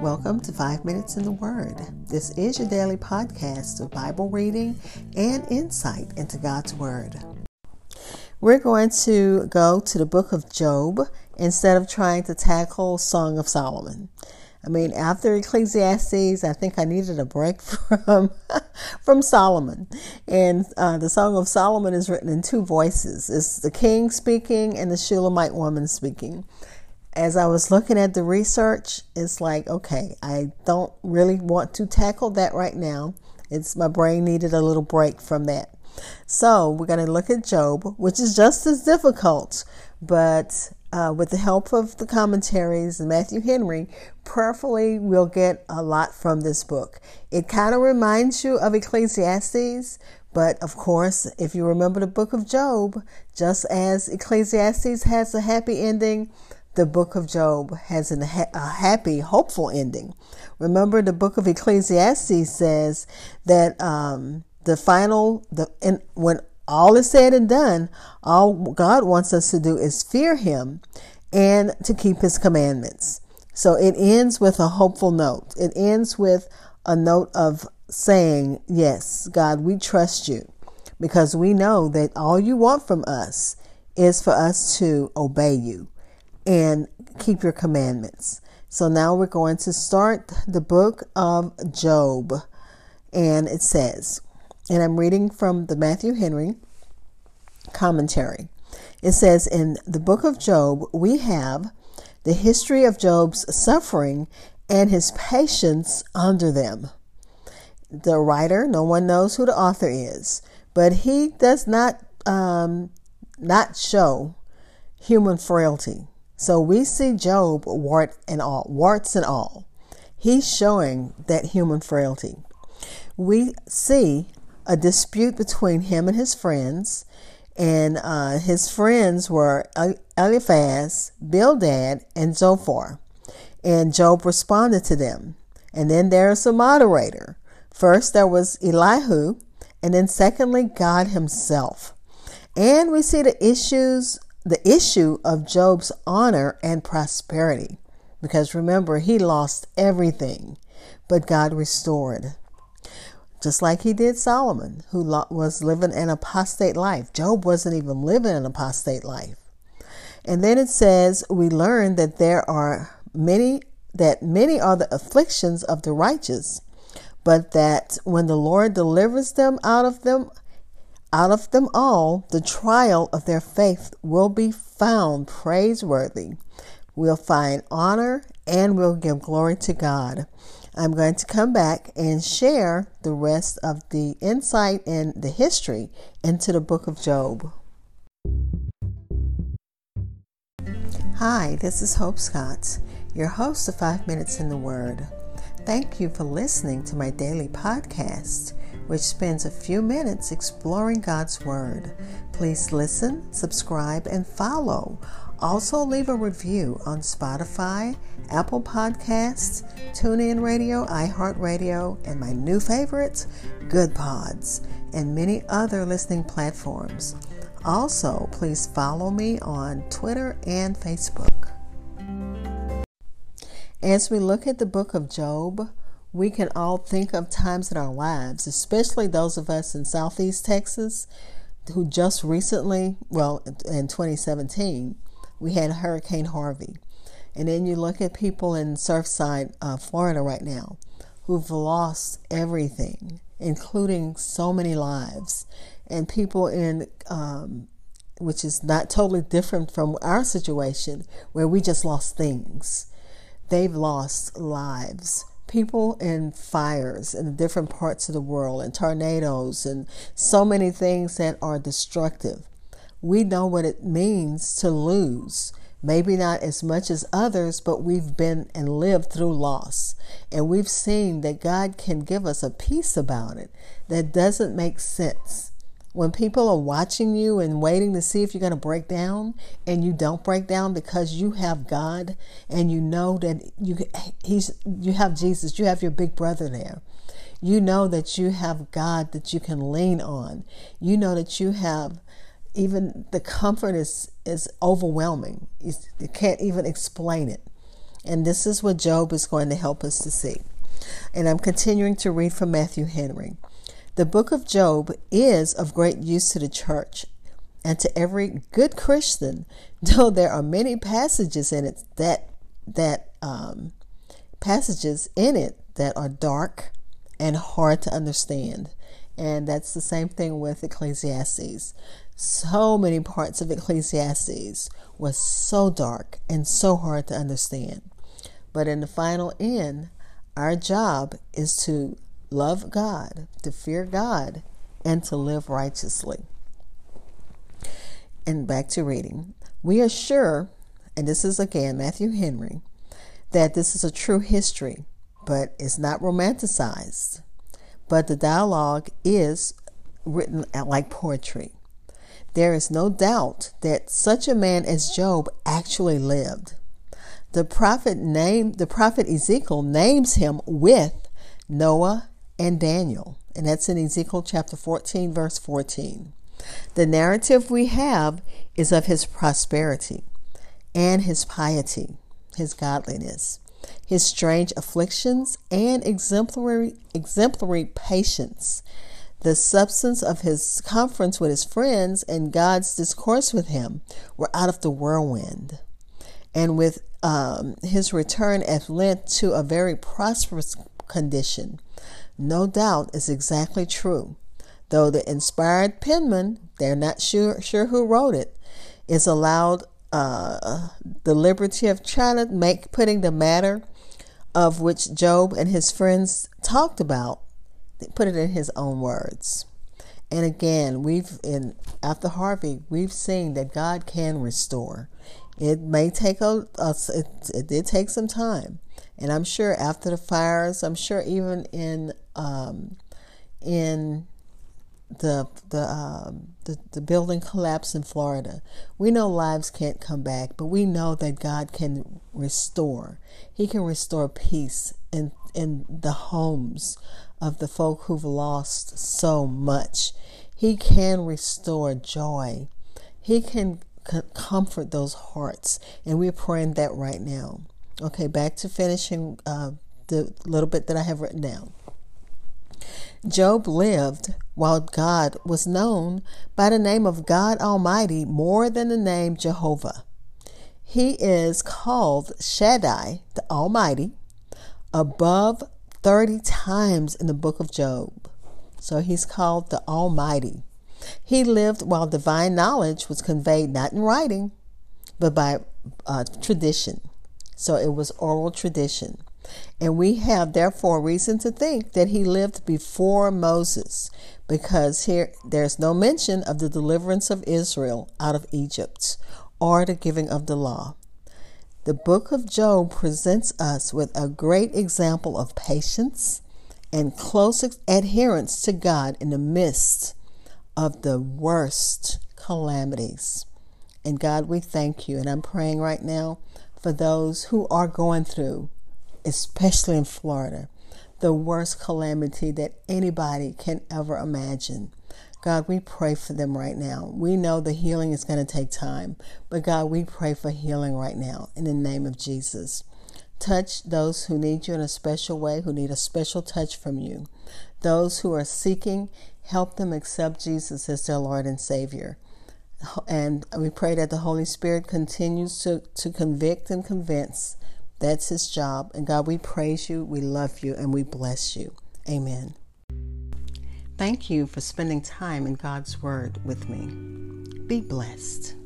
Welcome to 5 Minutes in the Word. This is your daily podcast of Bible reading and insight into God's Word. We're going to go to the book of Job instead of trying to tackle Song of Solomon. I mean, after Ecclesiastes, I think I needed a break from Solomon. And the Song of Solomon is written in two voices. It's the king speaking and the Shulamite woman speaking. As I was looking at the research, it's like, okay, I don't really want to tackle that right now. My brain needed a little break from that. So we're going to look at Job, which is just as difficult, but with the help of the commentaries and Matthew Henry, prayerfully we'll get a lot from this book. It kind of reminds you of Ecclesiastes, but of course, if you remember the book of Job, just as Ecclesiastes has a happy ending, the book of Job has a happy, hopeful ending. Remember, the book of Ecclesiastes says that when all is said and done, all God wants us to do is fear him and to keep his commandments. So it ends with a hopeful note. It ends with a note of saying, yes, God, we trust you because we know that all you want from us is for us to obey you and keep your commandments. So now we're going to start the book of Job. And it says, and I'm reading from the Matthew Henry commentary. It says, in the book of Job, we have the history of Job's suffering and his patience under them. The writer, no one knows who the author is, but he does not show human frailty. So we see Job warts and all. He's showing that human frailty. We see a dispute between him and his friends. And his friends were Eliphaz, Bildad, and Zophar. And Job responded to them. And then there's a moderator. First, there was Elihu. And then secondly, God himself. And we see the issue of Job's honor and prosperity. Because remember, he lost everything, but God restored. Just like he did Solomon, who was living an apostate life. Job wasn't even living an apostate life. And then it says, we learn that many are the afflictions of the righteous, but that when the Lord delivers them out of them all, the trial of their faith will be found praiseworthy. We'll find honor and we'll give glory to God. I'm going to come back and share the rest of the insight and the history into the book of Job. Hi, this is Hope Scott, your host of 5 Minutes in the Word. Thank you for listening to my daily podcast, which spends a few minutes exploring God's Word. Please listen, subscribe, and follow. Also, leave a review on Spotify, Apple Podcasts, TuneIn Radio, iHeartRadio, and my new favorites, Good Pods, and many other listening platforms. Also, please follow me on Twitter and Facebook. As we look at the book of Job, we can all think of times in our lives, especially those of us in Southeast Texas, who just recently, in 2017, we had Hurricane Harvey. And then you look at people in Surfside, Florida right now, who've lost everything, including so many lives. And people in, which is not totally different from our situation, where we just lost things. They've lost lives. People in fires in different parts of the world, and tornadoes, and so many things that are destructive. We know what it means to lose. Maybe not as much as others, but we've been and lived through loss. And we've seen that God can give us a peace about it that doesn't make sense. When people are watching you and waiting to see if you're going to break down, and you don't break down because you have God and you know that you have Jesus, you have your big brother there. You know that you have God that you can lean on. You know that you have even the comfort is overwhelming. You can't even explain it. And this is what Job is going to help us to see. And I'm continuing to read from Matthew Henry. The book of Job is of great use to the church and to every good Christian, though there are many passages in it that are dark and hard to understand. And that's the same thing with Ecclesiastes. So many parts of Ecclesiastes was so dark and so hard to understand. But in the final end, our job is to love God, to fear God, and to live righteously. And back to reading. We are sure, and this is again Matthew Henry, that this is a true history, but it's not romanticized. But the dialogue is written like poetry. There is no doubt that such a man as Job actually lived. The prophet Ezekiel names him with Noah and Daniel, and that's in Ezekiel chapter 14, verse 14. The narrative we have is of his prosperity and his piety, his godliness, his strange afflictions, and exemplary patience, the substance of his conference with his friends and God's discourse with him were out of the whirlwind. And with his return at length to a very prosperous condition, no doubt is exactly true, though the inspired penman, they're not sure who wrote it, is allowed the liberty of trying to make putting the matter of which Job and his friends talked about, put it in his own words. And again, after Harvey, we've seen that God can restore. It may take it did take some time, and I'm sure after the fires, I'm sure even in the building collapse in Florida. We know lives can't come back, but we know that God can restore. He can restore peace in the homes of the folk who've lost so much. He can restore joy. He can comfort those hearts, and we're praying that right now. Okay, back to finishing the little bit that I have written down. Job lived while God was known by the name of God Almighty more than the name Jehovah. He is called Shaddai, the Almighty, above 30 times in the book of Job. So he's called the Almighty. He lived while divine knowledge was conveyed not in writing, but by tradition. So it was oral tradition. And we have, therefore, reason to think that he lived before Moses, because here there's no mention of the deliverance of Israel out of Egypt or the giving of the law. The book of Job presents us with a great example of patience and close adherence to God in the midst of the worst calamities. And God, we thank you. And I'm praying right now for those who are going through, especially in Florida, the worst calamity that anybody can ever imagine. God, we pray for them right now. We know the healing is going to take time, but God, we pray for healing right now in the name of Jesus. Touch those who need you in a special way, who need a special touch from you. Those who are seeking, help them accept Jesus as their Lord and Savior. And we pray that the Holy Spirit continues to convict and convince. That's his job. And God, we praise you, we love you, and we bless you. Amen. Thank you for spending time in God's Word with me. Be blessed.